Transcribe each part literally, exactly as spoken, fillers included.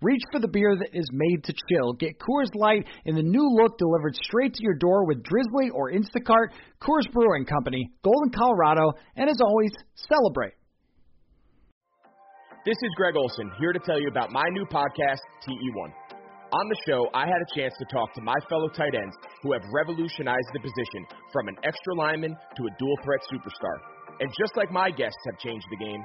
Reach for the beer that is made to chill. Get Coors Light in the new look delivered straight to your door with Drizzly or Instacart. Coors Brewing Company, Golden, Colorado, and as always, celebrate. This is Greg Olson, here to tell you about my new podcast, T E one. On the show, I had a chance to talk to my fellow tight ends who have revolutionized the position from an extra lineman to a dual-threat superstar. And just like my guests have changed the game,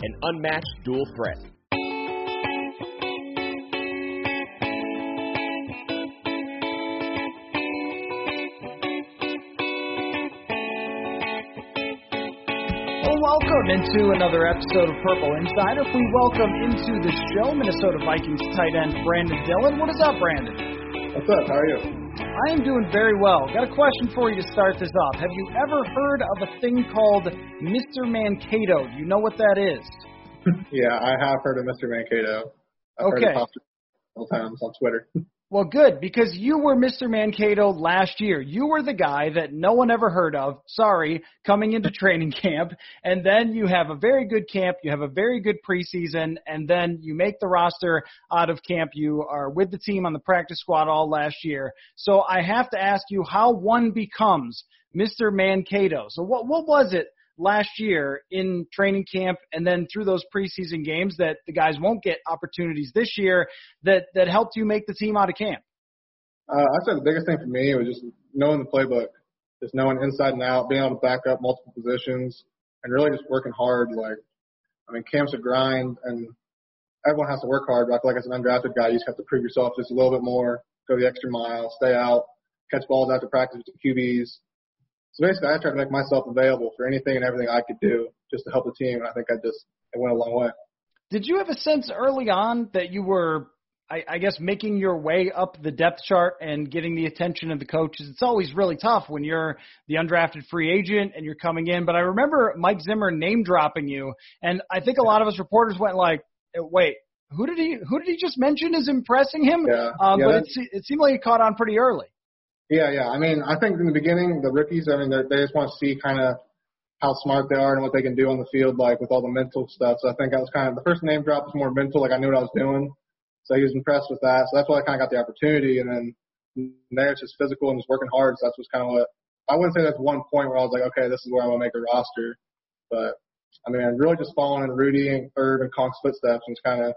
An unmatched dual threat. Well, welcome into another episode of Purple Insider. If we welcome into the show Minnesota Vikings tight end Brandon Dillon. What is up, Brandon? What's up? How are you? I am doing very well. Got a question for you to start this off. Have you ever heard of a thing called Mister Mankato? Do you know what that is? Yeah, I have heard of Mister Mankato. I've okay. heard it several times on Twitter. Well, good, because you were Mister Mankato last year. You were the guy that no one ever heard of, sorry, coming into training camp, and then you have a very good camp, you have a very good preseason, and then you make the roster out of camp. You are with the team on the practice squad all last year. So I have to ask you how one becomes Mister Mankato. So what what was it last year in training camp and then through those preseason games that the guys won't get opportunities this year that, that helped you make the team out of camp? Uh, I'd say the biggest thing for me was just knowing the playbook, just knowing inside and out, being able to back up multiple positions, and really just working hard. Like, I mean, camp's a grind, and everyone has to work hard, but I feel like as an undrafted guy, you just have to prove yourself just a little bit more, go the extra mile, stay out, catch balls after practice with the Q Bs. So basically, I tried to make myself available for anything and everything I could do just to help the team, and I think I just it went a long way. Did you have a sense early on that you were, I, I guess, making your way up the depth chart and getting the attention of the coaches? It's always really tough when you're the undrafted free agent and you're coming in. But I remember Mike Zimmer name-dropping you, and I think a lot of us reporters went like, wait, who did he who did he just mention is impressing him? Yeah. Um, yeah, but it, it seemed like he caught on pretty early. Yeah, yeah. I mean, I think in the beginning, the rookies, I mean, they just want to see kind of how smart they are and what they can do on the field, like with all the mental stuff. So I think that was kind of the first name drop was more mental. Like I knew what I was doing. So he was impressed with that. So that's why I kind of got the opportunity. And then from there, it's just physical and just working hard. So that's what's kind of what I wouldn't say that's one point where I was like, okay, this is where I'm going to make a roster. But I mean, I'm really just following in Rudy and Irv and Conk's footsteps and just kind of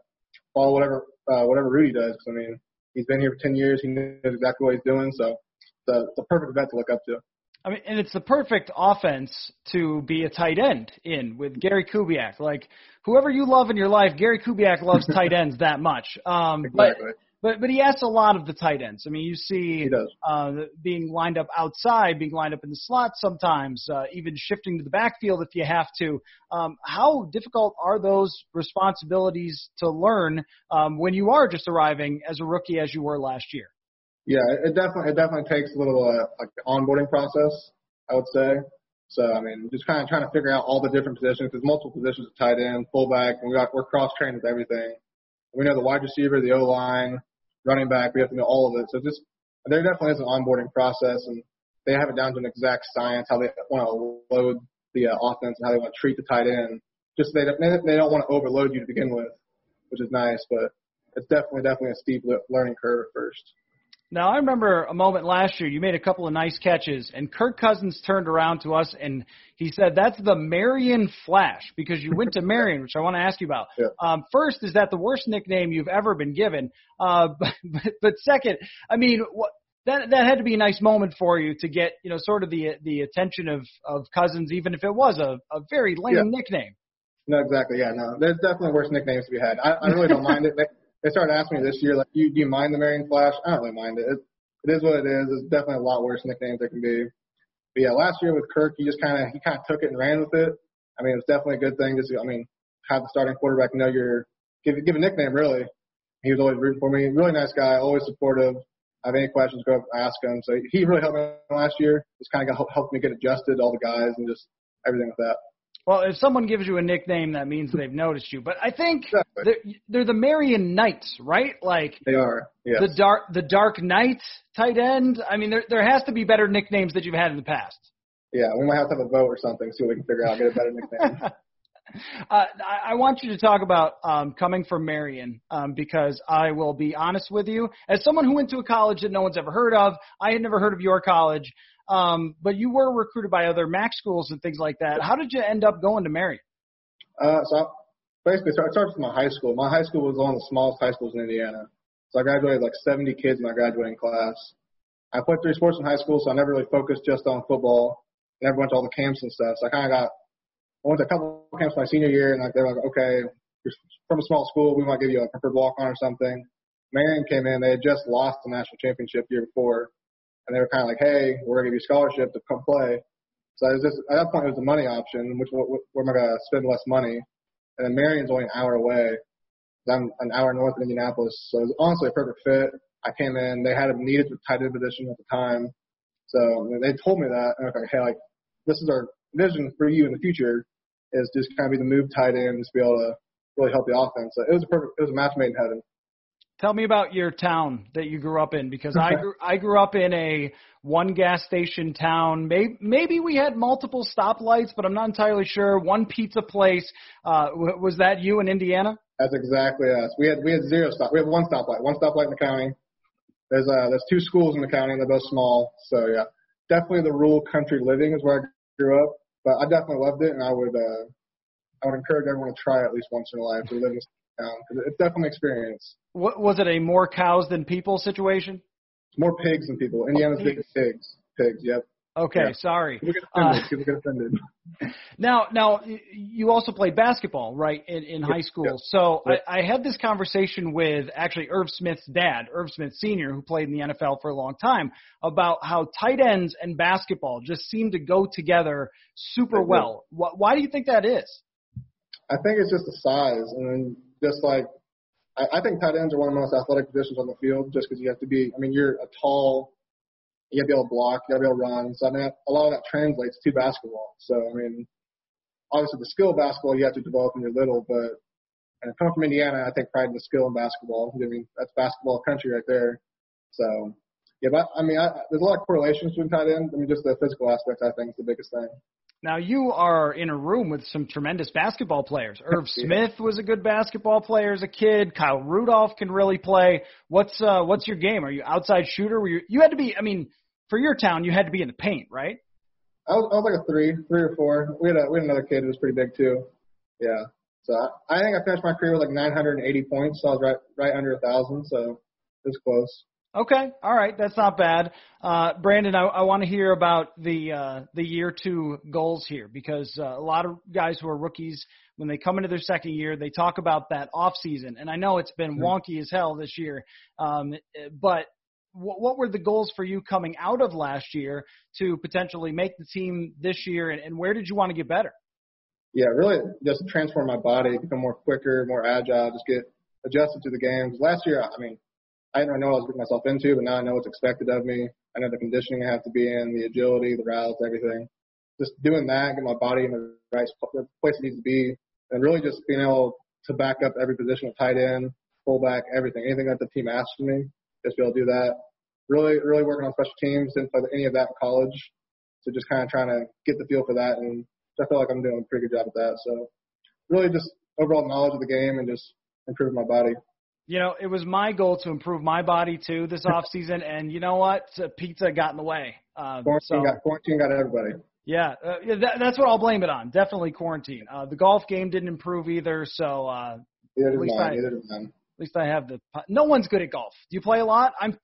follow whatever, uh, whatever Rudy does. Cause I mean, he's been here for ten years. He knows exactly what he's doing. So. The, the perfect event to look up to. I mean, and it's the perfect offense to be a tight end in with Gary Kubiak. Like, whoever you love in your life, Gary Kubiak loves tight ends that much. Um, exactly. But, but, but he asks a lot of the tight ends. I mean, you see uh, being lined up outside, being lined up in the slot sometimes, uh, even shifting to the backfield if you have to. Um, how difficult are those responsibilities to learn um, when you are just arriving as a rookie as you were last year? Yeah, it definitely it definitely takes a little uh, like onboarding process, I would say. So I mean, just kind of trying to figure out all the different positions. There's multiple positions of tight end, fullback, and we got we're cross trained with everything. We know the wide receiver, the O line, running back. We have to know all of it. So just there definitely is an onboarding process, and they have it down to an exact science how they want to load the uh, offense and how they want to treat the tight end. Just they don't, they don't want to overload you to begin with, which is nice, but it's definitely, definitely a steep learning curve at first. Now, I remember a moment last year you made a couple of nice catches, and Kirk Cousins turned around to us, and he said, that's the Marian Flash, because you went to Marian, which I want to ask you about. Yeah. Um, first, is that the worst nickname you've ever been given? Uh, but, but, but second, I mean, what, that that had to be a nice moment for you to get, you know, sort of the the attention of, of Cousins, even if it was a, a very lame yeah. nickname. No, exactly, yeah, no. There's definitely worse nicknames to be had. I, I really don't mind it. They started asking me this year, like, you, do you mind the Marian Flash? I don't really mind it. it. It is what it is. It's definitely a lot worse nicknames there can be. But, yeah, last year with Kirk, he just kind of he kind of took it and ran with it. I mean, it was definitely a good thing just to, I mean, have the starting quarterback know your give, – give a nickname, really. He was always rooting for me. Really nice guy, always supportive. I have any questions, go up and ask him. So he really helped me last year. Just kind of helped me get adjusted, all the guys, and just everything with that. Well, if someone gives you a nickname, that means they've noticed you. But I think exactly. they're, they're the Marian Knights, right? Like they are. Yes. The dark, the Dark Knight tight end. I mean, there there has to be better nicknames that you've had in the past. Yeah, we might have to have a vote or something, so we can figure out get a better nickname. uh, I, I want you to talk about um, coming from Marian um, because I will be honest with you, as someone who went to a college that no one's ever heard of, I had never heard of your college. Um, but you were recruited by other MAC schools and things like that. How did you end up going to Marian? Uh, so I, basically, so I started from my high school. My high school was one of the smallest high schools in Indiana. So I graduated like seventy kids in my graduating class. I played three sports in high school, so I never really focused just on football. I never went to all the camps and stuff. So I kind of got – I went to a couple of camps my senior year, and like they were like, okay, you're from a small school. We might give you a preferred walk-on or something. Marian came in. They had just lost the national championship the year before. And they were kind of like, hey, we're going to give you a scholarship to come play. So I was just, at that point, it was the money option, which where, where am I going to spend less money? And then Marian's only an hour away. I'm an hour north of Indianapolis. So it was honestly a perfect fit. I came in. They had a needed tight end position at the time. So they told me that. And I was like, hey, like, this is our vision for you in the future is just kind of be the move tight end, just be able to really help the offense. So it was a perfect, it was a match made in heaven. Tell me about your town that you grew up in, because I grew, I grew up in a one gas station town. Maybe, maybe we had multiple stoplights, but I'm not entirely sure. One pizza place. Uh, was that you in Indiana? That's exactly us. We had we had zero stop. We had one stoplight. One stoplight in the county. There's uh there's two schools in the county, and they're both small. So yeah, definitely the rural country living is where I grew up. But I definitely loved it, and I would uh, I would encourage everyone to try it at least once in their life. We live in town because it's definitely an experience. What, was it a more cows than people situation? More pigs than people. Indiana's oh, big pigs. pigs. Pigs, yep. Okay, yeah. sorry. People get offended. Uh, people get offended. Now, now, you also played basketball, right, in, in yep. high school. Yep. So yep. I, I had this conversation with actually Irv Smith's dad, Irv Smith Senior, who played in the N F L for a long time, about how tight ends and basketball just seem to go together super they well. Why, why do you think that is? I think it's just the size and then just like – I think tight ends are one of the most athletic positions on the field just because you have to be – I mean, you're a tall – you have to be able to block, you have to be able to run. So, I mean, a lot of that translates to basketball. So, I mean, obviously the skill of basketball you have to develop when you're little, but – and coming from Indiana, I take pride in the skill in basketball. I mean, that's basketball country right there. So, yeah, but, I mean, I, there's a lot of correlations between tight ends. I mean, just the physical aspect, I think, is the biggest thing. Now, you are in a room with some tremendous basketball players. Irv Smith was a good basketball player as a kid. Kyle Rudolph can really play. What's uh, what's your game? Are you outside shooter? Were you, you had to be, I mean, for your town, you had to be in the paint, right? I was, I was like a three, three or four. We had, a, we had another kid who was pretty big, too. Yeah. So I, I think I finished my career with like nine hundred eighty points. So I was right, right under one thousand, so it was close. Okay, all right, that's not bad. Uh, Brandon, I, I want to hear about the uh, the year two goals here because uh, a lot of guys who are rookies, when they come into their second year, they talk about that off season. And I know it's been wonky as hell this year, um, but w- what were the goals for you coming out of last year to potentially make the team this year, and, and where did you want to get better? Yeah, really just transform my body, become more quicker, more agile, just get adjusted to the games. Last year, I mean – I didn't know what I was getting myself into, but now I know what's expected of me. I know the conditioning I have to be in, the agility, the routes, everything. Just doing that, get my body in the right place it needs to be, and really just being able to back up every position with tight end, fullback, everything, anything that the team asks of me, just be able to do that. Really, really working on special teams. Didn't play any of that in college, so just kind of trying to get the feel for that and So I feel like I'm doing a pretty good job at that. So really just overall knowledge of the game and just improve my body. You know, it was my goal to improve my body, too, this offseason. And you know what? Pizza got in the way. Um, quarantine, so, got, quarantine got everybody. Yeah, uh, that, that's what I'll blame it on. Definitely quarantine. Uh, the golf game didn't improve either, so uh, at, least mine, I, at least I have the – no one's good at golf. Do you play a lot? I'm,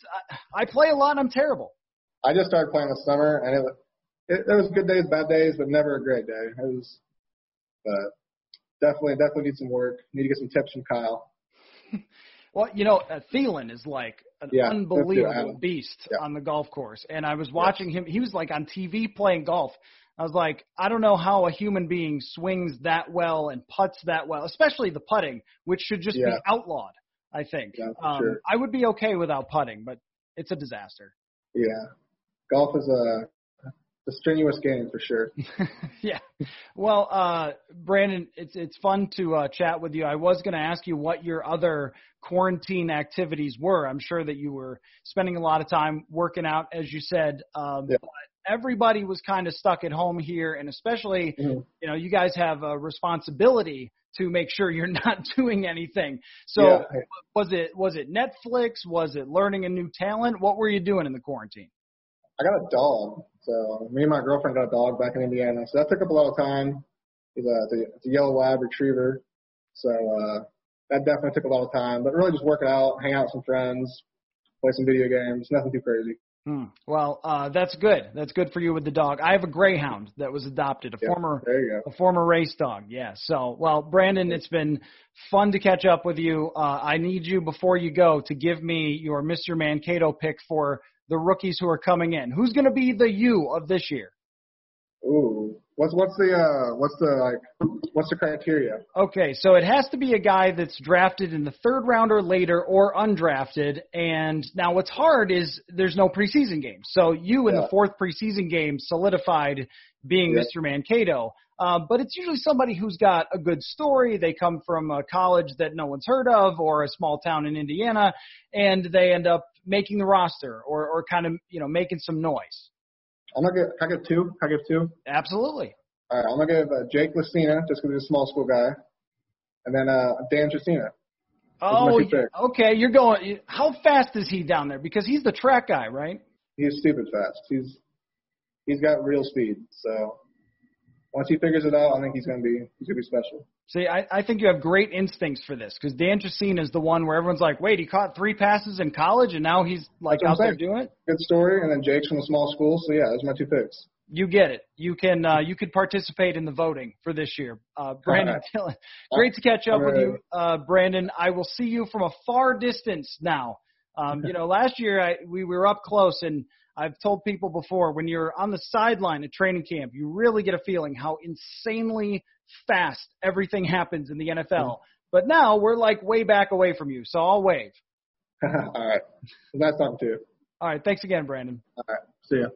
I play a lot, and I'm terrible. I just started playing this summer, and it, it, it was good days, bad days, but never a great day. It was – but definitely, definitely need some work. Need to get some tips from Kyle. Well, you know, uh, Thielen is like an yeah, unbelievable beast yeah. on the golf course. And I was watching yeah. him. He was like on T V playing golf. I was like, I don't know how a human being swings that well and putts that well, especially the putting, which should just yeah. be outlawed, I think. Yeah, um, sure. I would be okay without putting, but it's a disaster. Yeah. Golf is a... a strenuous game for sure. yeah. Well, uh, Brandon, it's it's fun to uh, chat with you. I was going to ask you what your other quarantine activities were. I'm sure that you were spending a lot of time working out, as you said. Um, yeah. But everybody was kind of stuck at home here, and especially, mm-hmm. you know, you guys have a responsibility to make sure you're not doing anything. So yeah. was it was it Netflix? Was it learning a new talent? What were you doing in the quarantine? I got a dog. So me and my girlfriend got a dog back in Indiana. So that took up a lot of time. He's a, it's a, it's a yellow lab retriever. So uh, that definitely took a lot of time. But really just work it out, hang out with some friends, play some video games, nothing too crazy. Hmm. Well, uh, that's good. That's good for you with the dog. I have a greyhound that was adopted, a yeah, former a former race dog. Yeah. So, well, Brandon, it's been fun to catch up with you. Uh, I need you before you go to give me your Mister Mankato pick for the rookies who are coming in. Who's going to be the you of this year? Ooh, what's what's the uh, what's the like what's the criteria? Okay, so it has to be a guy that's drafted in the third round or later, or undrafted. And now what's hard is there's no preseason game. So you in yeah. the fourth preseason game solidified being yeah. Mister Mankato. Uh, but it's usually somebody who's got a good story. They come from a college that no one's heard of, or a small town in Indiana, and they end up making the roster, or, or kind of, you know, making some noise. I'm going to give two. Can I give two? Absolutely. All right. I'm going to give uh, Jake Lucena, just because he's a small school guy, and then uh, Dan Justina. Oh, yeah. Okay. You're going – how fast is he down there? Because he's the track guy, right? He's stupid fast. He's He's got real speed, so – once he figures it out, I think he's going to be he's going to be special. See, I, I think you have great instincts for this, because Dan Justina is the one where everyone's like, wait, he caught three passes in college, and now he's like out there doing it? Good story, and then Jake's from a small school, so yeah, those are my two picks. You get it. You can uh, you could participate in the voting for this year. Uh, Brandon right. Dillon, great to catch up right. with you, uh, Brandon. I will see you from a far distance now. Um, you know, last year I, we were up close, and I've told people before, when you're on the sideline at training camp, you really get a feeling how insanely fast everything happens in the N F L. Mm-hmm. But now we're like way back away from you, so I'll wave. All right. Nice talking to you. All right. Thanks again, Brandon. All right. See ya.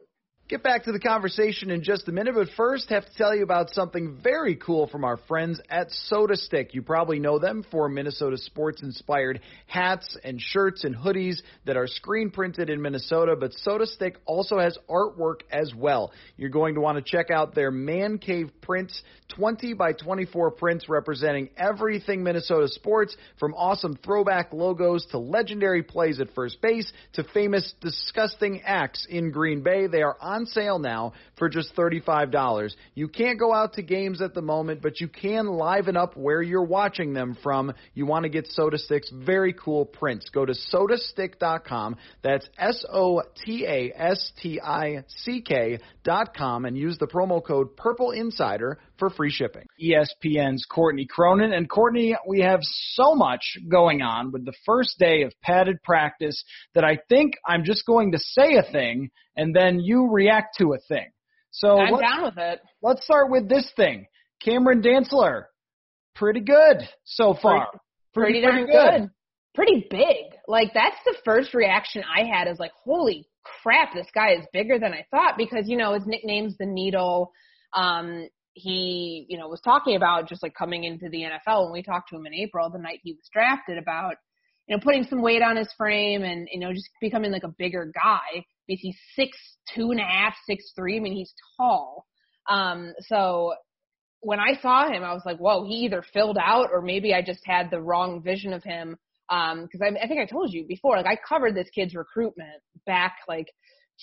Get back to the conversation in just a minute, but first have to tell you about something very cool from our friends at Soda Stick. You probably know them for Minnesota sports-inspired hats and shirts and hoodies that are screen-printed in Minnesota, but Soda Stick also has artwork as well. You're going to want to check out their Man Cave prints, twenty by twenty-four prints representing everything Minnesota sports, from awesome throwback logos to legendary plays at first base to famous disgusting acts in Green Bay. They are on sale now for just thirty-five dollars. You can't go out to games at the moment, but you can liven up where you're watching them from. You want to get Soda Stick's very cool prints. Go to soda stick dot com. That's S O T A S T I C K dot com and use the promo code PURPLEINSIDER for free shipping. E S P N's Courtney Cronin. And Courtney, we have so much going on with the first day of padded practice that I think I'm just going to say a thing and then you react to a thing. So I'm down with it. Let's start with this thing. Cameron Dantzler, pretty good so far. Pretty, pretty, pretty, pretty good. good. Pretty big. Like, that's the first reaction I had, is like, holy crap, this guy is bigger than I thought, because, you know, his nickname's The Needle. Um, he, you know, was talking about just like coming into the N F L when we talked to him in April, the night he was drafted, about, you know, putting some weight on his frame and, you know, just becoming like a bigger guy, because he's six two and a half, six three. I mean, he's tall. Um, so when I saw him, I was like, whoa, he either filled out or maybe I just had the wrong vision of him. Um, cause I, I think I told you before, like I covered this kid's recruitment back like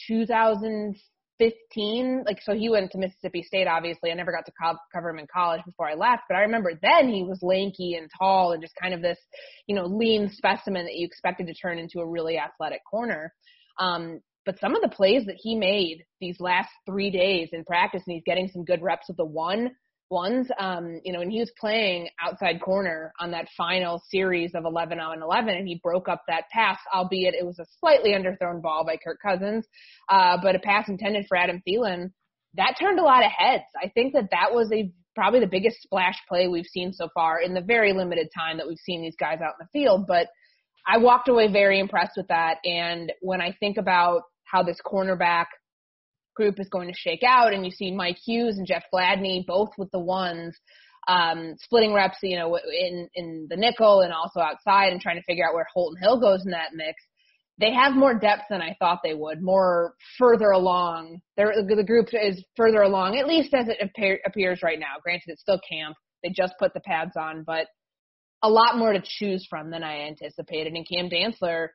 two thousand fifteen. Like, so he went to Mississippi State, obviously. I never got to co- cover him in college before I left, but I remember then he was lanky and tall and just kind of this, you know, lean specimen that you expected to turn into a really athletic corner. Um, But some of the plays that he made these last three days in practice, and he's getting some good reps of the one ones, um, you know, and he was playing outside corner on that final series of eleven on eleven, and he broke up that pass, albeit it was a slightly underthrown ball by Kirk Cousins, uh, but a pass intended for Adam Thielen. That turned a lot of heads. I think that that was a probably the biggest splash play we've seen so far in the very limited time that we've seen these guys out in the field, but I walked away very impressed with that, and when I think about how this cornerback group is going to shake out, and you see Mike Hughes and Jeff Gladney both with the ones, um, splitting reps, you know, in in the nickel and also outside, and trying to figure out where Holton Hill goes in that mix. They have more depth than I thought they would, more further along. They're, the group is further along, at least as it appear, appears right now. Granted, it's still camp. They just put the pads on, but a lot more to choose from than I anticipated. And Cam Dantzler,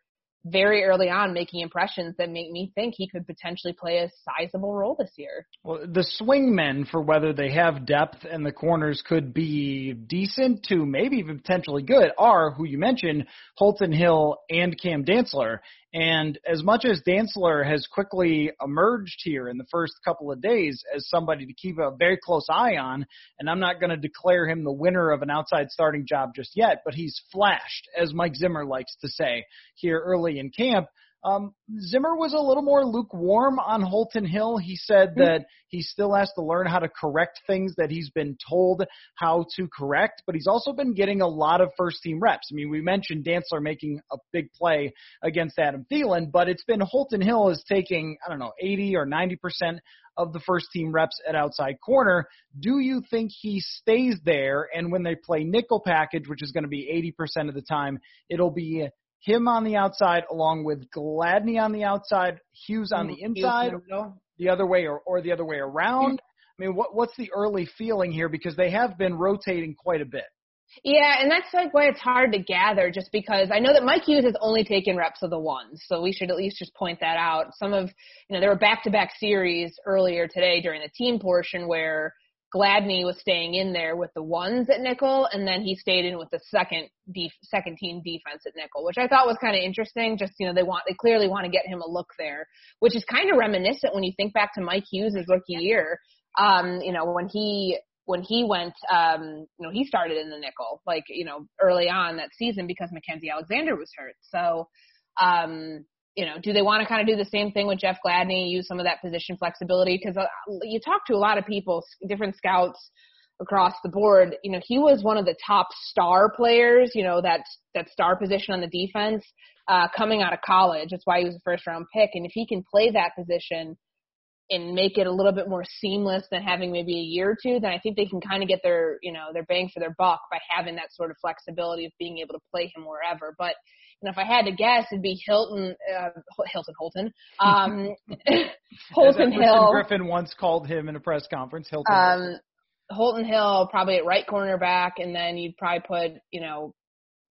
very early on, making impressions that make me think he could potentially play a sizable role this year. Well, the swingmen for whether they have depth and the corners could be decent to maybe even potentially good are, who you mentioned, Holton Hill and Cam Dantzler. And as much as Dantzler has quickly emerged here in the first couple of days as somebody to keep a very close eye on, and I'm not going to declare him the winner of an outside starting job just yet, but he's flashed, as Mike Zimmer likes to say, here early in camp. Um, Zimmer was a little more lukewarm on Holton Hill. He said that he still has to learn how to correct things that he's been told how to correct, but he's also been getting a lot of first-team reps. I mean, we mentioned Dantzler making a big play against Adam Thielen, but it's been Holton Hill is taking, I don't know, eighty or ninety percent of the first-team reps at outside corner. Do you think he stays there? And when they play nickel package, which is going to be eighty percent of the time, it'll be him on the outside, along with Gladney on the outside, Hughes on the inside, the other way or, or the other way around. I mean, what what's the early feeling here? Because they have been rotating quite a bit. Yeah, and that's like why it's hard to gather, just because I know that Mike Hughes has only taken reps of the ones, so we should at least just point that out. Some of, you know, there were back-to-back series earlier today during the team portion where Gladney was staying in there with the ones at nickel, and then he stayed in with the second def- second team defense at nickel, which I thought was kind of interesting. Just, you know, they want they clearly want to get him a look there, which is kind of reminiscent when you think back to Mike Hughes' rookie year. Um, you know, when he when he went, um, you know, he started in the nickel, like, you know, early on that season because Mackenzie Alexander was hurt. So, um, you know, do they want to kind of do the same thing with Jeff Gladney, use some of that position flexibility? Because uh, you talk to a lot of people, different scouts across the board. You know, he was one of the top star players, you know, that that star position on the defense uh, coming out of college. That's why he was a first-round pick. And if he can play that position and make it a little bit more seamless than having maybe a year or two, then I think they can kind of get their, you know, their bang for their buck by having that sort of flexibility of being able to play him wherever. But, you know, if I had to guess, it'd be Hilton, uh, Hilton, Holton, um, Holton Hill. Emerson Griffin once called him in a press conference, Hilton. Um, Holton Hill probably at right cornerback, and then you'd probably put, you know,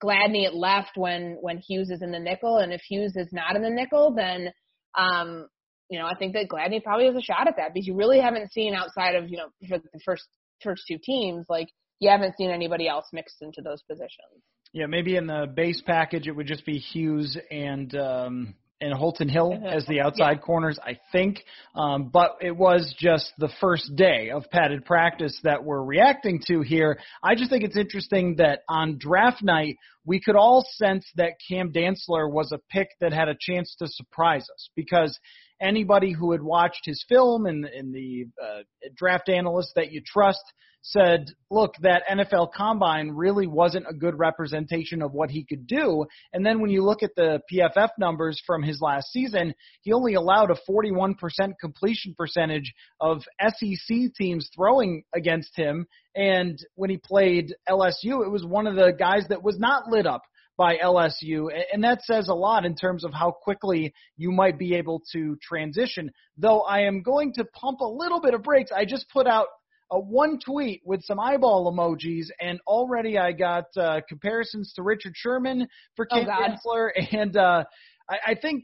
Gladney at left when, when Hughes is in the nickel, and if Hughes is not in the nickel, then, um, you know, I think that Gladney probably has a shot at that because you really haven't seen outside of, you know, for the first first two teams, like you haven't seen anybody else mixed into those positions. Yeah, maybe in the base package it would just be Hughes and um, and Holton Hill as the outside yeah. corners, I think. Um, but it was just the first day of padded practice that we're reacting to here. I just think it's interesting that on draft night, we could all sense that Cam Dantzler was a pick that had a chance to surprise us because anybody who had watched his film and, and the uh, draft analyst that you trust said, look, that N F L Combine really wasn't a good representation of what he could do. And then when you look at the P F F numbers from his last season, he only allowed a forty-one percent completion percentage of S E C teams throwing against him. And when he played L S U, it was one of the guys that was not lit up by L S U, and that says a lot in terms of how quickly you might be able to transition, though I am going to pump a little bit of brakes. I just put out a one tweet with some eyeball emojis, and already I got uh, comparisons to Richard Sherman for Cam Dantzler. Oh, and uh, I, I think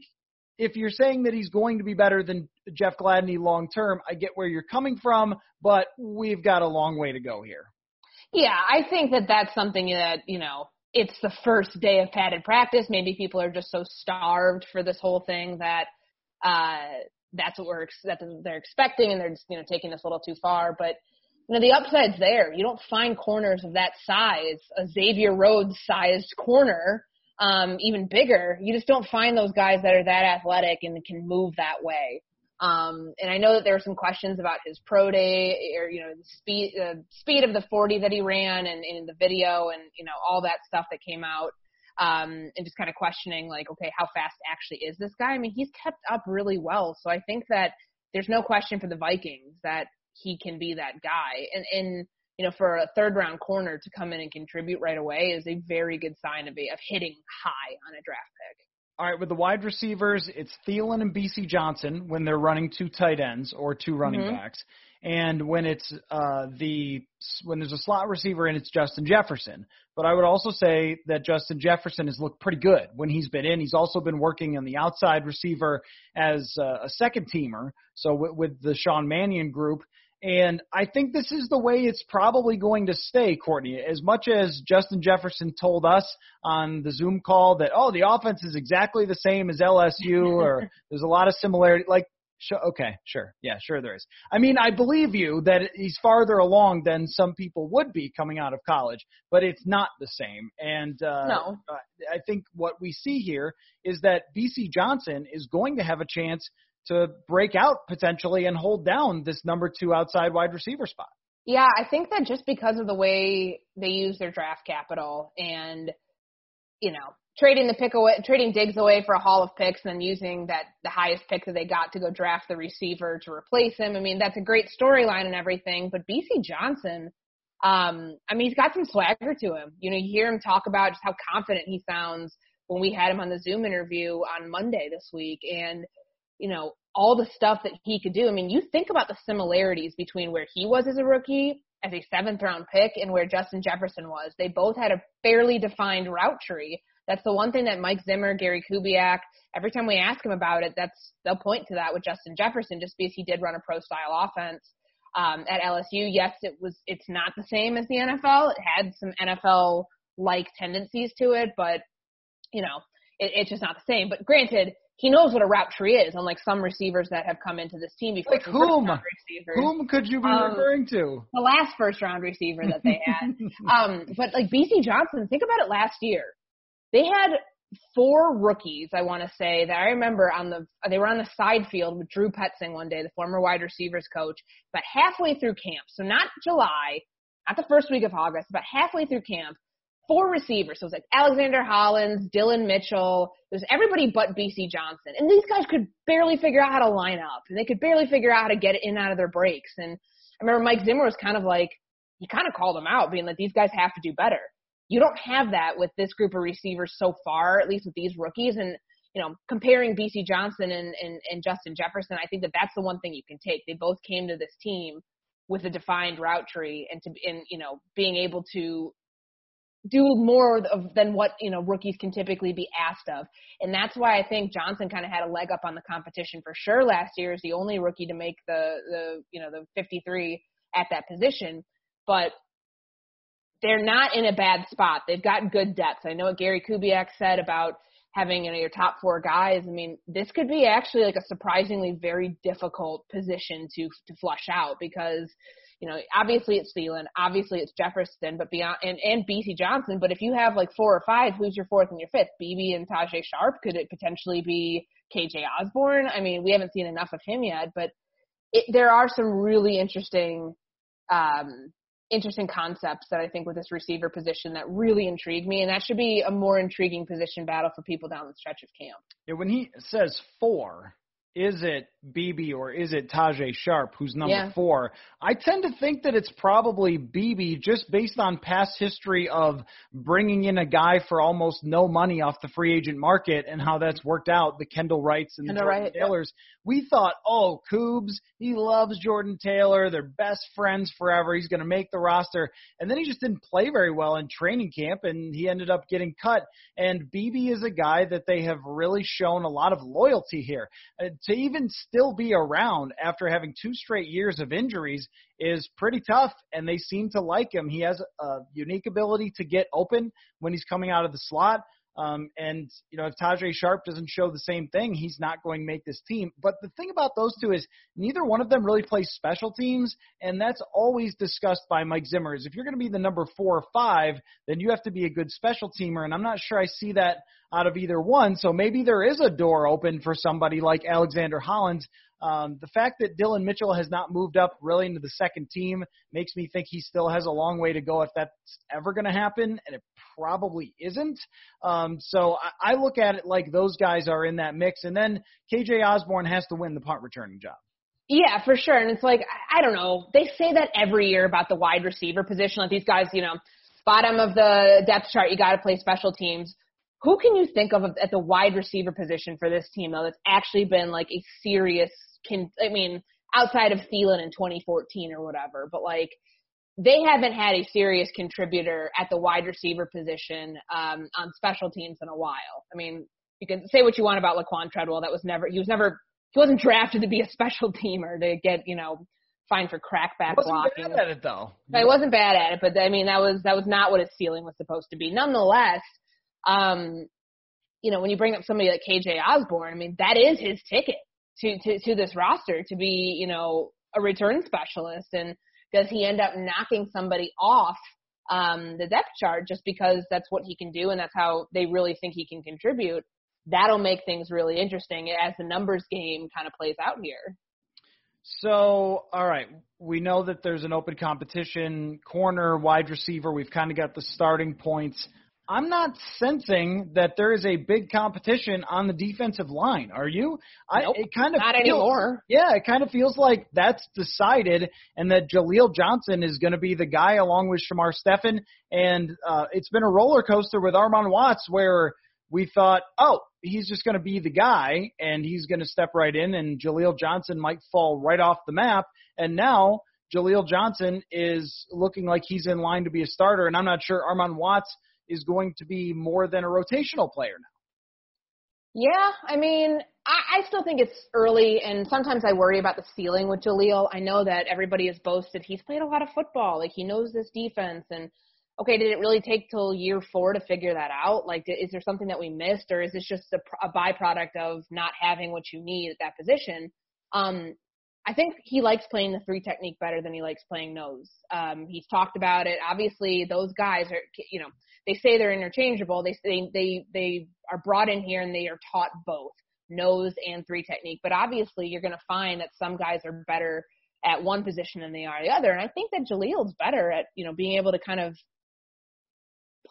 if you're saying that he's going to be better than Jeff Gladney long term, I get where you're coming from, but we've got a long way to go here. Yeah, I think that that's something that, you know, it's the first day of padded practice. Maybe people are just so starved for this whole thing that uh, that's what we're that they're expecting, and they're just, you know, taking this a little too far. But, you know, the upside's there. You don't find corners of that size, a Xavier Rhodes-sized corner, um, even bigger. You just don't find those guys that are that athletic and can move that way. Um, and I know that there were some questions about his pro day, or, you know, the speed, uh, speed of the forty that he ran, and, and the video, and, you know, all that stuff that came out, um, and just kind of questioning, like, okay, how fast actually is this guy? I mean, he's kept up really well. So I think that there's no question for the Vikings that he can be that guy. And, and, you know, for a third round corner to come in and contribute right away is a very good sign of, a, of hitting high on a draft pick. All right, with the wide receivers, it's Thielen and B C. Johnson when they're running two tight ends or two running mm-hmm. backs, and when it's uh, the when there's a slot receiver and it's Justin Jefferson. But I would also say that Justin Jefferson has looked pretty good when he's been in. He's also been working on the outside receiver as uh, a second teamer, so w- with the Sean Mannion group. And I think this is the way it's probably going to stay, Courtney. As much as Justin Jefferson told us on the Zoom call that, oh, the offense is exactly the same as L S U, or there's a lot of similarity. Like, sh- okay, sure. Yeah, sure there is. I mean, I believe you that he's farther along than some people would be coming out of college, but it's not the same. And uh, no. I think what we see here is that B C. Johnson is going to have a chance to break out potentially and hold down this number two outside wide receiver spot. Yeah, I think that just because of the way they use their draft capital, and, you know, trading the pick away, trading Diggs away for a haul of picks, and then using that the highest pick that they got to go draft the receiver to replace him. I mean, that's a great storyline and everything, but B C. Johnson, um, I mean, he's got some swagger to him. You know, you hear him talk about just how confident he sounds when we had him on the Zoom interview on Monday this week, and, you know, all the stuff that he could do. I mean, you think about the similarities between where he was as a rookie, as a seventh-round pick, and where Justin Jefferson was. They both had a fairly defined route tree. That's the one thing that Mike Zimmer, Gary Kubiak, every time we ask him about it, that's they'll point to that with Justin Jefferson, just because he did run a pro-style offense um, at L S U. Yes, it was. It's not the same as the N F L. It had some N F L-like tendencies to it, but, you know, it, it's just not the same. But granted, he knows what a route tree is, unlike some receivers that have come into this team before. Like whom? Whom could you be um, referring to? The last first-round receiver that they had. um, but, like, B C. Johnson, think about it last year. They had four rookies, I want to say, that I remember on the – they were on the side field with Drew Petzing one day, the former wide receivers coach, but halfway through camp. So not July, not the first week of August, but halfway through camp, four receivers. So it was like Alexander Hollins, Dillon Mitchell. It was everybody but B C. Johnson. And these guys could barely figure out how to line up, and they could barely figure out how to get in out of their breaks. And I remember Mike Zimmer was kind of like, he kind of called them out, being like, these guys have to do better. You don't have that with this group of receivers so far, at least with these rookies. And, you know, comparing B C. Johnson and, and, and Justin Jefferson, I think that that's the one thing you can take. They both came to this team with a defined route tree and, to, and you know, being able to do more of, than what, you know, rookies can typically be asked of. And that's why I think Johnson kind of had a leg up on the competition for sure last year, as the only rookie to make the, the you know, the fifty-three at that position. But they're not in a bad spot. They've got good depth. I know what Gary Kubiak said about having, you know, your top four guys. I mean, this could be actually like a surprisingly very difficult position to to flush out because, you know, obviously it's Thielen, obviously it's Jefferson, but beyond and, and B C. Johnson. But if you have like four or five, who's your fourth and your fifth? B B and Tajae Sharpe? Could it potentially be K J. Osborn? I mean, we haven't seen enough of him yet, but it, there are some really interesting, um, interesting concepts that I think with this receiver position that really intrigued me, and that should be a more intriguing position battle for people down the stretch of camp. Yeah, when he says four, is it Beebe or is it Tajae Sharpe, who's number yeah. four? I tend to think that it's probably Beebe just based on past history of bringing in a guy for almost no money off the free agent market and how that's worked out, the Kendall Wrights and Kendall the Jordan Wright, Taylors. Yeah. We thought, oh, Coobs, he loves Jordan Taylor. They're best friends forever. He's going to make the roster. And then he just didn't play very well in training camp, and he ended up getting cut. And Beebe is a guy that they have really shown a lot of loyalty here. Uh, to even still be around after having two straight years of injuries is pretty tough, and they seem to like him. He has a unique ability to get open when he's coming out of the slot. Um, and, you know, if Tajae Sharpe doesn't show the same thing, he's not going to make this team. But the thing about those two is neither one of them really plays special teams, and that's always discussed by Mike Zimmer. Is if you're going to be the number four or five, then you have to be a good special teamer, and I'm not sure I see that out of either one. So maybe there is a door open for somebody like Alexander Hollins. Um, the fact that Dillon Mitchell has not moved up really into the second team makes me think he still has a long way to go if that's ever going to happen, and it probably isn't. Um, so I, I look at it like those guys are in that mix, and then K J. Osborn has to win the punt returning job. Yeah, for sure, and it's like, I, I don't know. They say that every year about the wide receiver position, like these guys, you know, bottom of the depth chart, you got to play special teams. Who can you think of at the wide receiver position for this team, though, that's actually been like a serious Can I mean, outside of Thielen in twenty fourteen or whatever, but, like, they haven't had a serious contributor at the wide receiver position um, on special teams in a while. I mean, you can say what you want about Laquan Treadwell. That was never – he was never – he wasn't drafted to be a special teamer to get, you know, fined for crackback blocking. He wasn't bad at it, though. He wasn't bad at it, but, I mean, that was that was not what his ceiling was supposed to be. Nonetheless, um, you know, when you bring up somebody like K J. Osborn, I mean, that is his ticket. To, to, to this roster to be, you know, a return specialist. And does he end up knocking somebody off um, the depth chart just because that's what he can do and that's how they really think he can contribute? That'll make things really interesting as the numbers game kind of plays out here. So, all right, we know that there's an open competition, corner, wide receiver. We've kind of got the starting points. I'm not sensing that there is a big competition on the defensive line. Are you? Nope, I, it kind of not feels, anymore. Yeah, it kind of feels like that's decided and that Jaleel Johnson is going to be the guy along with Shamar Stephen. And uh, it's been a roller coaster with Armon Watts where we thought, oh, he's just going to be the guy and he's going to step right in and Jaleel Johnson might fall right off the map. And now Jaleel Johnson is looking like he's in line to be a starter. And I'm not sure Armon Watts is going to be more than a rotational player now. Yeah, I mean, I, I still think it's early, and sometimes I worry about the ceiling with Jaleel. I know that everybody has boasted he's played a lot of football. Like, he knows this defense. And, okay, did it really take till year four to figure that out? Like, is there something that we missed, or is this just a, a byproduct of not having what you need at that position? Um, I think he likes playing the three technique better than he likes playing nose. Um, he's talked about it. Obviously, those guys are, you know, they say they're interchangeable. They they they they are brought in here and they are taught both nose and three technique. But obviously, you're going to find that some guys are better at one position than they are the other. And I think that Jaleel's better at, you know, being able to kind of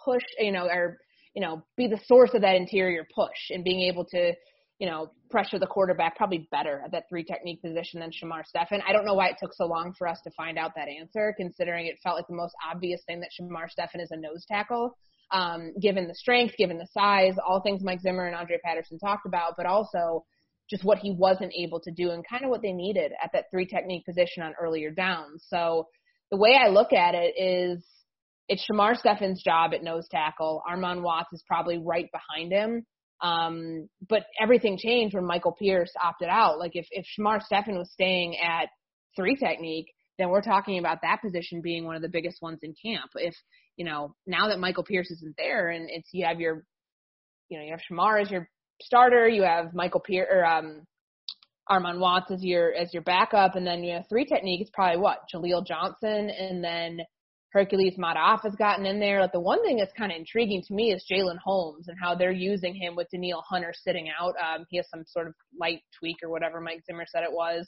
push, you know, or, you know, be the source of that interior push and being able to, you know, pressure the quarterback probably better at that three technique position than Shamar Stephen. I don't know why it took so long for us to find out that answer, considering it felt like the most obvious thing that Shamar Stephen is a nose tackle, um, given the strength, given the size, all things Mike Zimmer and Andre Patterson talked about, but also just what he wasn't able to do and kind of what they needed at that three technique position on earlier downs. So the way I look at it is it's Shamar Stephen's job at nose tackle. Armon Watts is probably right behind him. Um, but everything changed when Michael Pierce opted out. Like if, if Shamar Stephen was staying at three technique, then we're talking about that position being one of the biggest ones in camp. If, you know, now that Michael Pierce isn't there and it's, you have your, you know, you have Shamar as your starter, you have Michael Pierce or, um, Armon Watts as your, as your backup. And then you have three technique. It's probably what Jaleel Johnson. And then Hercules Madoff has gotten in there. Like the one thing that's kind of intriguing to me is Jalyn Holmes and how they're using him with Danielle Hunter sitting out. Um, he has some sort of light tweak or whatever Mike Zimmer said it was.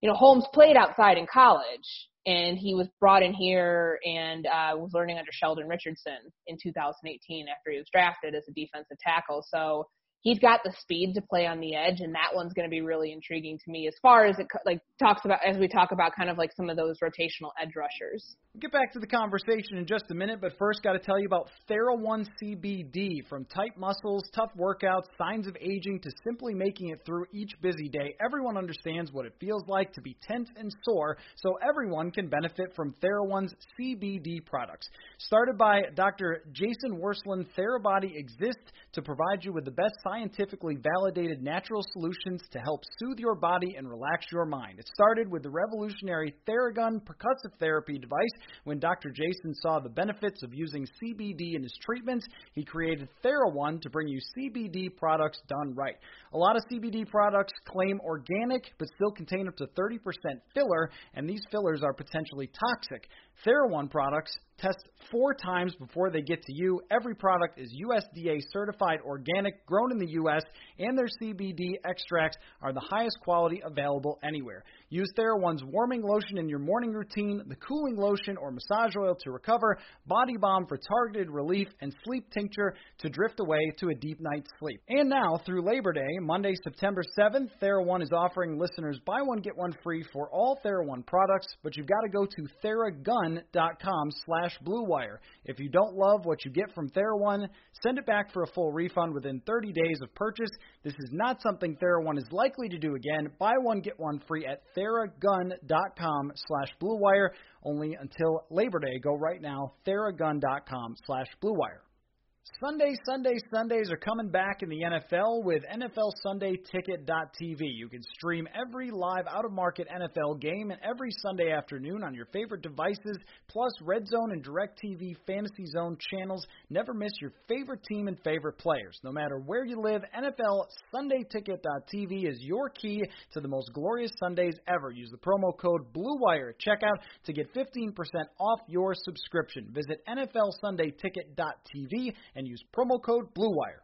You know, Holmes played outside in college, and he was brought in here and uh, was learning under Sheldon Richardson in two thousand eighteen after he was drafted as a defensive tackle. So he's got the speed to play on the edge, and that one's going to be really intriguing to me as far as it like talks about as we talk about kind of like some of those rotational edge rushers. We'll get back to the conversation in just a minute, but first got to tell you about Thera one C B D. From tight muscles, tough workouts, signs of aging, to simply making it through each busy day, everyone understands what it feels like to be tense and sore, so everyone can benefit from Thera one's C B D products. Started by Doctor Jason Worsland, Therabody exists to provide you with the best scientifically validated natural solutions to help soothe your body and relax your mind. It started with the revolutionary Theragun percussive therapy device. When Doctor Jason saw the benefits of using C B D in his treatments, he created Thera one to bring you C B D products done right. A lot of C B D products claim organic but still contain up to thirty percent filler, and these fillers are potentially toxic. Thera one products test four times before they get to you. Every product is U S D A certified organic, grown in the U S, and their C B D extracts are the highest quality available anywhere. Use Thera one's warming lotion in your morning routine, the cooling lotion or massage oil to recover, body balm for targeted relief, and sleep tincture to drift away to a deep night's sleep. And now, through Labor Day, Monday, September seventh, Thera one is offering listeners buy one, get one free for all Thera one products, but you've got to go to Theragun.com slash Blue Wire. If you don't love what you get from Thera one, send it back for a full refund within thirty days of purchase. This is not something Thera one is likely to do again. Buy one, get one free at Theragun.com slash Blue Wire. Only until Labor Day. Go right now, Theragun.com slash Blue Wire. Sunday, Sunday, Sundays are coming back in the N F L with N F L Sunday Ticket dot T V. You can stream every live out-of-market N F L game and every Sunday afternoon on your favorite devices, plus Red Zone and DirecTV Fantasy Zone channels. Never miss your favorite team and favorite players. No matter where you live, N F L Sunday Ticket dot T V is your key to the most glorious Sundays ever. Use the promo code BLUEWIRE at checkout to get fifteen percent off your subscription. Visit N F L Sunday Ticket dot T V and use promo code BLUEWIRE.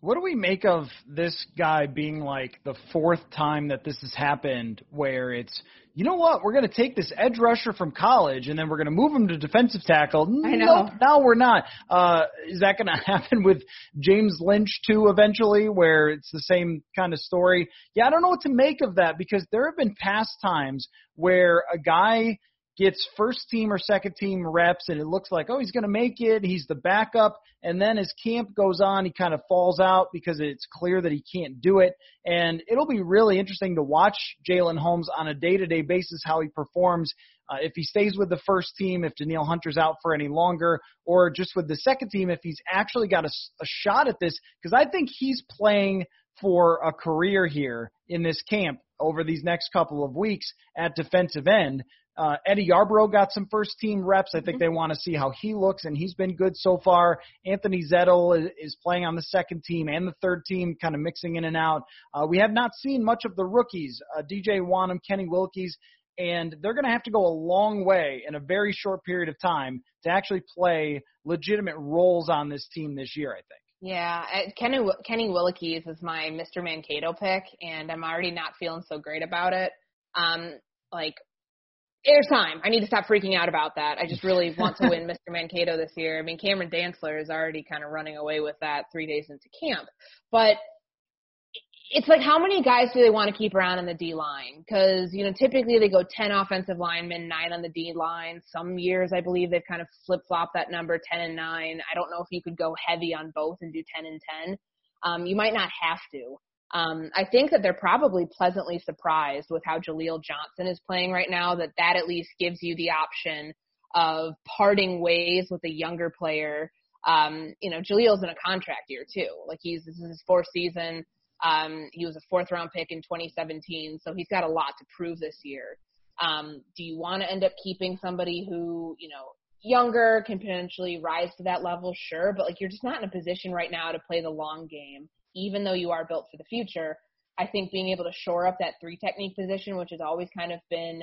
What do we make of this guy being like the fourth time that this has happened where it's, you know what, we're going to take this edge rusher from college and then we're going to move him to defensive tackle. I know. Nope, no, we're not. Uh, is that going to happen with James Lynch too eventually where it's the same kind of story? Yeah, I don't know what to make of that because there have been past times where a guy – gets first team or second team reps, and it looks like, oh, he's going to make it. He's the backup. And then as camp goes on, he kind of falls out because it's clear that he can't do it. And it'll be really interesting to watch Jalyn Holmes on a day-to-day basis, how he performs, uh, if he stays with the first team, if Danielle Hunter's out for any longer, or just with the second team, if he's actually got a, a shot at this, because I think he's playing for a career here in this camp over these next couple of weeks at defensive end. Uh, Eddie Yarbrough got some first-team reps. I think they want to see how he looks, and he's been good so far. Anthony Zettel is, is playing on the second team and the third team, kind of mixing in and out. Uh, we have not seen much of the rookies, uh, D J Wanham, Kenny Wilkes, and they're going to have to go a long way in a very short period of time to actually play legitimate roles on this team this year, I think. Yeah, Kenny, Kenny Wilkes is my Mister Mankato pick, and I'm already not feeling so great about it. Um, like, There's time. I need to stop freaking out about that. I just really want to win Mister Mankato this year. I mean, Cameron Dantzler is already kind of running away with that three days into camp. But it's like how many guys do they want to keep around in the D-line? Because, you know, typically they go ten offensive linemen, nine on the D-line. Some years I believe they've kind of flip-flopped that number, ten and nine. I don't know if you could go heavy on both and do ten and ten. Um, you might not have to. Um, I think that they're probably pleasantly surprised with how Jaleel Johnson is playing right now, that that at least gives you the option of parting ways with a younger player. Um, you know, Jaleel's in a contract year too. Like he's, this is his fourth season. Um, he was a fourth round pick in twenty seventeen. So he's got a lot to prove this year. Um, do you want to end up keeping somebody who, you know, younger can potentially rise to that level? Sure. But like, you're just not in a position right now to play the long game. Even though you are built for the future, I think being able to shore up that three technique position, which has always kind of been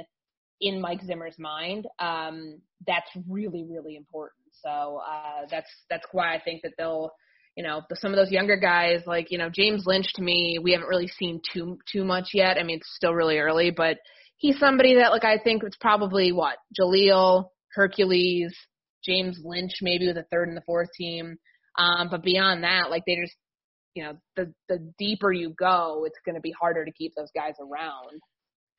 in Mike Zimmer's mind, um, that's really, really important. So uh, that's that's why I think that they'll, you know, some of those younger guys like, you know, James Lynch to me, we haven't really seen too too much yet. I mean, it's still really early, but he's somebody that, like, I think it's probably what? Jaleel, Hercules, James Lynch maybe with a third and the fourth team. Um, but beyond that, like, they just, you know, the the deeper you go, it's going to be harder to keep those guys around.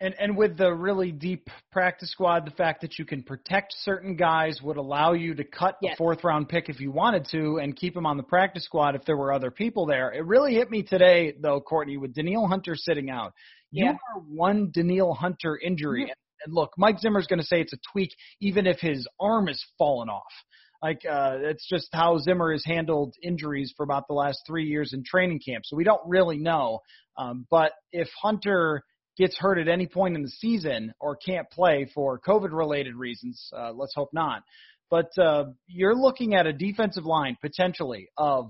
And and with the really deep practice squad, the fact that you can protect certain guys would allow you to cut yes. a fourth-round pick if you wanted to and keep them on the practice squad if there were other people there. It really hit me today, though, Courtney, with Danielle Hunter sitting out. You yeah. are one Danielle Hunter injury. Mm-hmm. And, look, Mike Zimmer's going to say it's a tweak even if his arm is fallen off. Like, uh, it's just how Zimmer has handled injuries for about the last three years in training camp. So we don't really know. Um, but if Hunter – gets hurt at any point in the season or can't play for COVID-related reasons, uh, let's hope not. But uh, you're looking at a defensive line potentially of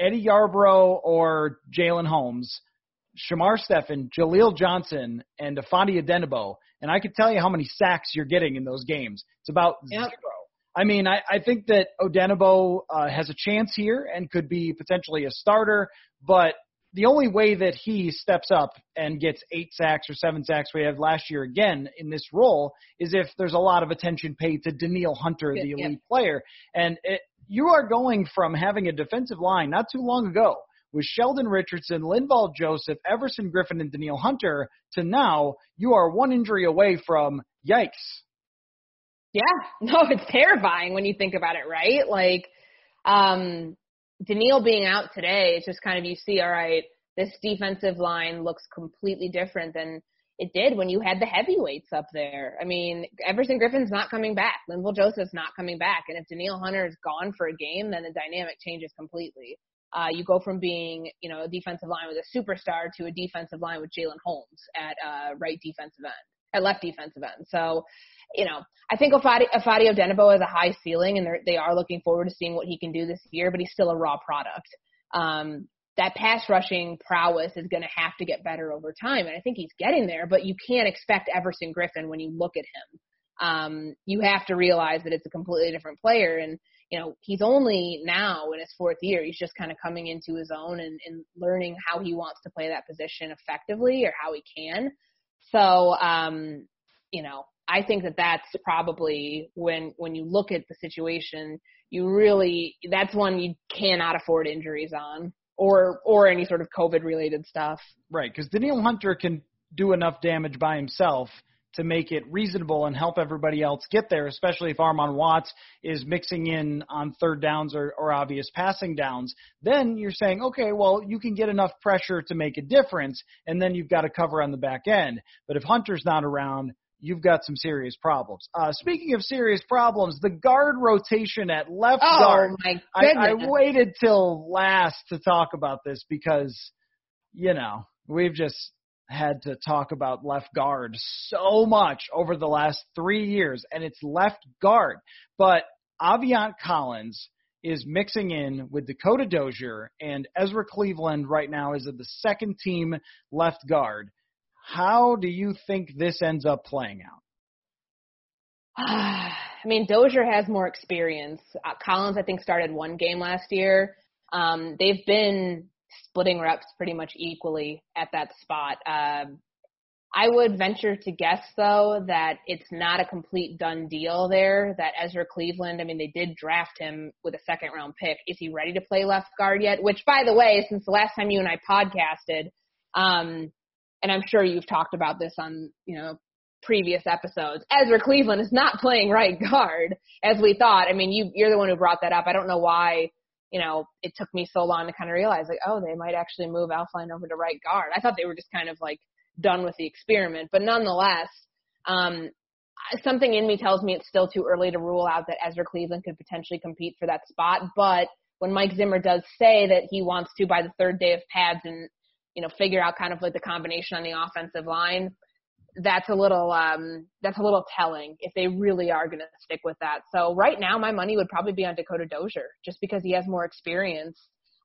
Eddie Yarbrough or Jalyn Holmes, Shamar Stephen, Jaleel Johnson, and Afadi Adenabo. And I can tell you how many sacks you're getting in those games. It's about yep. zero. I mean, I, I think that Odenabo uh, has a chance here and could be potentially a starter, but the only way that he steps up and gets eight sacks or seven sacks we had last year again in this role is if there's a lot of attention paid to Danielle Hunter, the elite yeah. player. And it, you are going from having a defensive line not too long ago with Sheldon Richardson, Linval Joseph, Everson Griffin, and Danielle Hunter to now you are one injury away from yikes. Yeah. No, it's terrifying when you think about it, right? Like um – Danielle being out today, it's just kind of you see, all right, this defensive line looks completely different than it did when you had the heavyweights up there. I mean, Everson Griffin's not coming back. Linval Joseph's not coming back. And if Danielle Hunter is gone for a game, then the dynamic changes completely. Uh, you go from being, you know, a defensive line with a superstar to a defensive line with Jalyn Holmes at uh, right defensive end, at left defensive end. So, you know, I think Afadi Odenigbo has a high ceiling, and they are looking forward to seeing what he can do this year, but he's still a raw product. Um, that pass rushing prowess is going to have to get better over time, and I think he's getting there, but you can't expect Everson Griffin when you look at him. Um, you have to realize that it's a completely different player, and, you know, he's only now in his fourth year. He's just kind of coming into his own and, and learning how he wants to play that position effectively or how he can. So, um, you know, I think that that's probably when when you look at the situation, you really – that's one you cannot afford injuries on or or any sort of COVID-related stuff. Right, because Danielle Hunter can do enough damage by himself to make it reasonable and help everybody else get there, especially if Armon Watts is mixing in on third downs or, or obvious passing downs. Then you're saying, okay, well, you can get enough pressure to make a difference, and then you've got a cover on the back end. But if Hunter's not around – you've got some serious problems. Uh, speaking of serious problems, the guard rotation at left oh, guard. My I, I waited till last to talk about this because, you know, we've just had to talk about left guard so much over the last three years, and it's left guard. But Aviant Collins is mixing in with Dakota Dozier, and Ezra Cleveland right now is at the second team left guard. How do you think this ends up playing out? Uh, I mean, Dozier has more experience. Uh, Collins, I think, started one game last year. Um, they've been splitting reps pretty much equally at that spot. Uh, I would venture to guess, though, that it's not a complete done deal there, that Ezra Cleveland, I mean, they did draft him with a second-round pick. Is he ready to play left guard yet? Which, by the way, since the last time you and I podcasted um, – and I'm sure you've talked about this on, you know, previous episodes, Ezra Cleveland is not playing right guard as we thought. I mean, you, you're the one who brought that up. I don't know why, you know, it took me so long to kind of realize, like, oh, they might actually move Alfline over to right guard. I thought they were just kind of, like, done with the experiment. But nonetheless, um, something in me tells me it's still too early to rule out that Ezra Cleveland could potentially compete for that spot. But when Mike Zimmer does say that he wants to by the third day of pads and, you know, figure out kind of like the combination on the offensive line, that's a little um, that's a little telling if they really are going to stick with that. So right now my money would probably be on Dakota Dozier just because he has more experience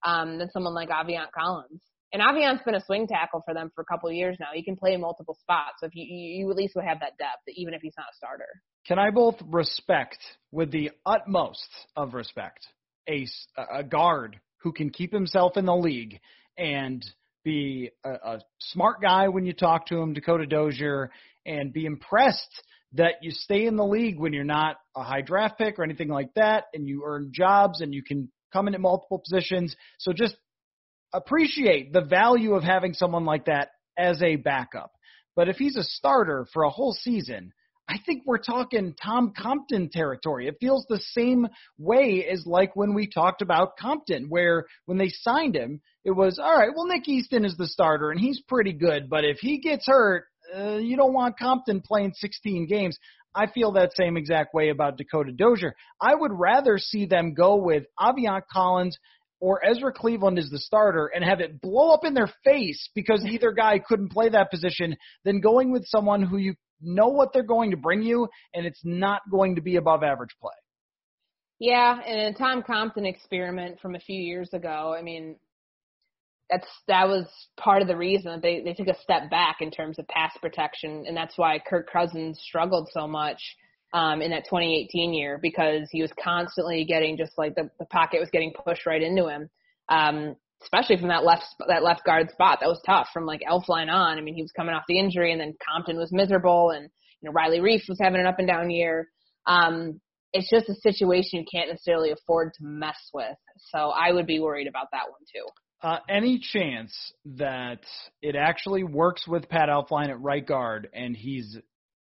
um, than someone like Aviant Collins. And Aviant's been a swing tackle for them for a couple of years now. He can play in multiple spots. So if you, you at least would have that depth, even if he's not a starter. Can I both respect with the utmost of respect a, a guard who can keep himself in the league and – be a, a smart guy when you talk to him, Dakota Dozier, and be impressed that you stay in the league when you're not a high draft pick or anything like that, and you earn jobs and you can come in at multiple positions. So just appreciate the value of having someone like that as a backup. But if he's a starter for a whole season, I think we're talking Tom Compton territory. It feels the same way as like when we talked about Compton, where when they signed him, it was, all right, well, Nick Easton is the starter, and he's pretty good, but if he gets hurt, uh, you don't want Compton playing sixteen games. I feel that same exact way about Dakota Dozier. I would rather see them go with Aviant Collins or Ezra Cleveland as the starter and have it blow up in their face because either guy couldn't play that position than going with someone who you know what they're going to bring you, and it's not going to be above average play. Yeah, and a Tom Compton experiment from a few years ago, I mean, that's that was part of the reason. They, they took a step back in terms of pass protection, and that's why Kirk Cousins struggled so much um, in that twenty eighteen year, because he was constantly getting just like the, the pocket was getting pushed right into him, um, especially from that left that left guard spot. That was tough from like Elflein on. I mean, he was coming off the injury, and then Compton was miserable, and you know Riley Reef was having an up and down year. Um, it's just a situation you can't necessarily afford to mess with. So I would be worried about that one too. Uh, any chance that it actually works with Pat Elflein at right guard and he's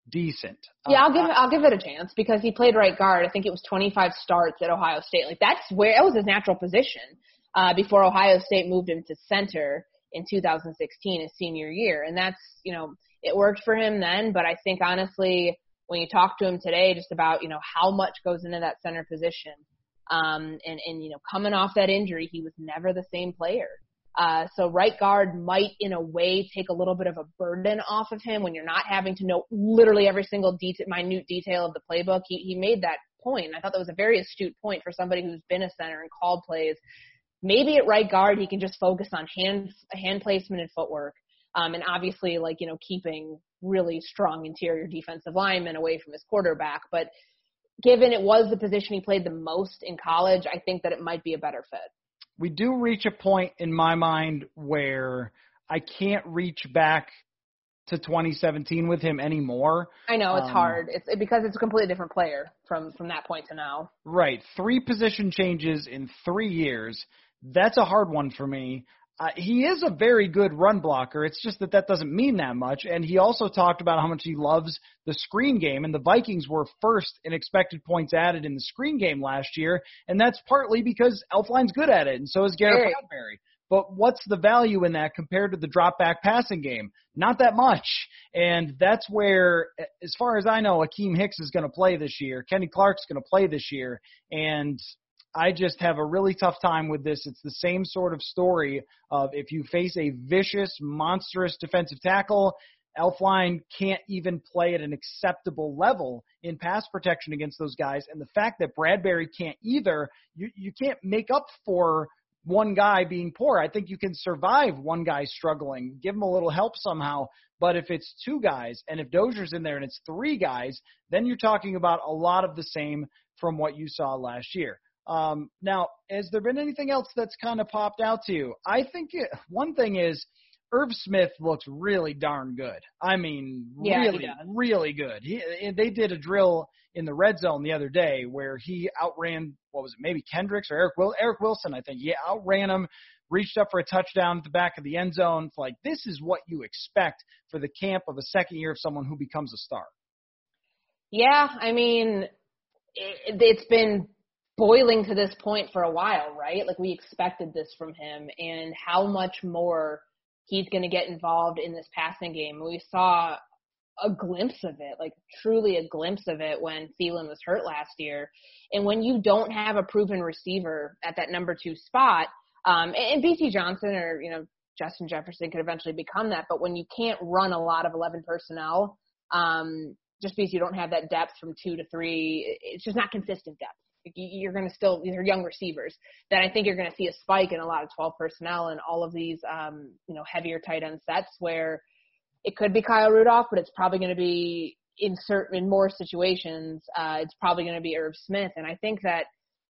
decent? Yeah, uh, I'll give it, I'll give it a chance because he played right guard. I think it was twenty-five starts at Ohio State. Like that's where that was his natural position uh, before Ohio State moved him to center in two thousand sixteen, his senior year. And that's, you know, it worked for him then. But I think honestly, when you talk to him today, just about, you know, how much goes into that center position. Um, and, and, you know, coming off that injury, he was never the same player. Uh, so right guard might in a way take a little bit of a burden off of him when you're not having to know literally every single detail, minute detail of the playbook. He, he made that point. I thought that was a very astute point for somebody who's been a center and called plays. Maybe at right guard, he can just focus on hand, hand placement and footwork. Um, and obviously like, you know, keeping really strong interior defensive linemen away from his quarterback, but given it was the position he played the most in college, I think that it might be a better fit. We do reach a point in my mind where I can't reach back to twenty seventeen with him anymore. I know, it's um, hard. It's because it's a completely different player from, from that point to now. Right. Three position changes in three years. That's a hard one for me. Uh, he is a very good run blocker. It's just that that doesn't mean that much. And he also talked about how much he loves the screen game, and the Vikings were first in expected points added in the screen game last year, and that's partly because Elflein's good at it, and so is Garrett hey. Bradbury. But what's the value in that compared to the drop-back passing game? Not that much. And that's where, as far as I know, Akeem Hicks is going to play this year. Kenny Clark's going to play this year. And I just have a really tough time with this. It's the same sort of story of if you face a vicious, monstrous defensive tackle, Elflein can't even play at an acceptable level in pass protection against those guys. And the fact that Bradbury can't either, you, you can't make up for one guy being poor. I think you can survive one guy struggling, give him a little help somehow. But if it's two guys, and if Dozier's in there and it's three guys, then you're talking about a lot of the same from what you saw last year. Um, now, has there been anything else that's kind of popped out to you? I think it, one thing is Irv Smith looks really darn good. I mean, yeah, really, really good. He, they did a drill in the red zone the other day where he outran, what was it, maybe Kendricks or Eric, Will, Eric Wilson, I think. He outran him, reached up for a touchdown at the back of the end zone. It's like, this is what you expect for the camp of a second year of someone who becomes a star. Yeah, I mean, it, it's been boiling to this point for a while, right? Like we expected this from him, and how much more he's going to get involved in this passing game. We saw a glimpse of it, like truly a glimpse of it when Thielen was hurt last year. And when you don't have a proven receiver at that number two spot, um, and B C. Johnson or, you know, Justin Jefferson could eventually become that. But when you can't run a lot of eleven personnel, um, just because you don't have that depth from two to three, it's just not consistent depth. You're going to still, these are young receivers, that I think you're going to see a spike in a lot of twelve personnel and all of these, um, you know, heavier tight end sets where it could be Kyle Rudolph, but it's probably going to be in certain, in more situations, uh, it's probably going to be Irv Smith. And I think that,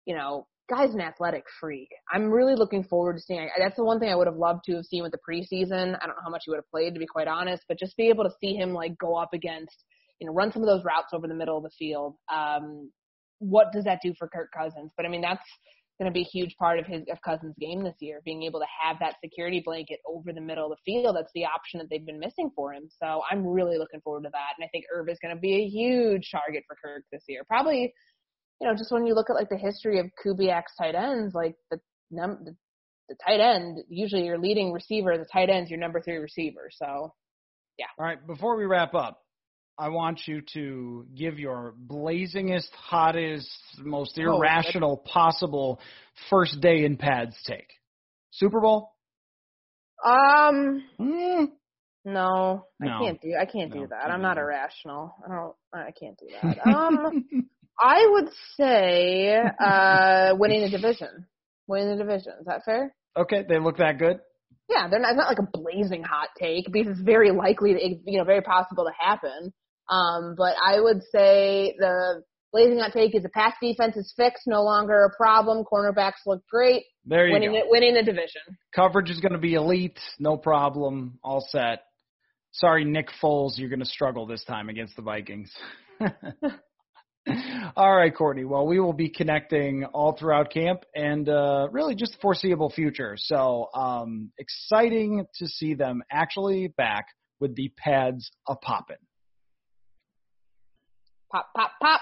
you know, guy's an athletic freak. I'm really looking forward to seeing, that's the one thing I would have loved to have seen with the preseason. I don't know how much he would have played, to be quite honest, but just be able to see him like go up against, you know, run some of those routes over the middle of the field. Um, What does that do for Kirk Cousins? But, I mean, that's going to be a huge part of his of Cousins' game this year, being able to have that security blanket over the middle of the field. That's the option that they've been missing for him. So I'm really looking forward to that. And I think Irv is going to be a huge target for Kirk this year. Probably, you know, just when you look at, like, the history of Kubiak's tight ends, like the num- the, the tight end, usually your leading receiver, the tight end's your number three receiver. So, yeah. All right, before we wrap up, I want you to give your blazingest, hottest, most irrational possible first day in pads take. Super Bowl? Um, mm. no, no, I can't do. I can't no, do that. Can't I'm not do. irrational. I don't. I can't do that. Um, I would say uh, winning the division. Winning the division. Is that fair? Okay, they look that good. Yeah, they're not. It's not like a blazing hot take because it's very likely, to, you know, very possible to happen. Um, but I would say the blazing hot take is the pass defense is fixed, no longer a problem. Cornerbacks look great. There you winning go. It, winning the division. Coverage is going to be elite, no problem, all set. Sorry, Nick Foles, you're going to struggle this time against the Vikings. All right, Courtney. Well, we will be connecting all throughout camp and uh, really just the foreseeable future. So um, exciting to see them actually back with the pads a-poppin'. Pop, pop, pop.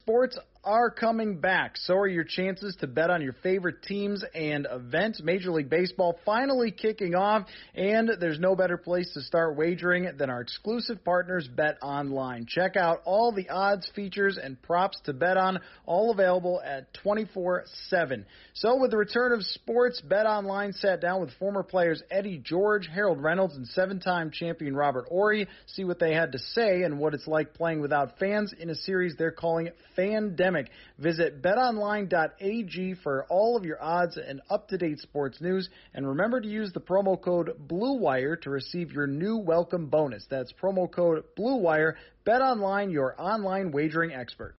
Sports are coming back. So are your chances to bet on your favorite teams and events. Major League Baseball finally kicking off, and there's no better place to start wagering than our exclusive partners, Bet Online. Check out all the odds, features, and props to bet on, all available at twenty-four seven. So with the return of sports, Bet Online sat down with former players Eddie George, Harold Reynolds, and seven-time champion Robert Ory. See what they had to say and what it's like playing without fans in a series they're calling Fandemic. Visit bet online dot a g for all of your odds and up-to-date sports news. And remember to use the promo code BLUEWIRE to receive your new welcome bonus. That's promo code BLUEWIRE. BetOnline, your online wagering expert.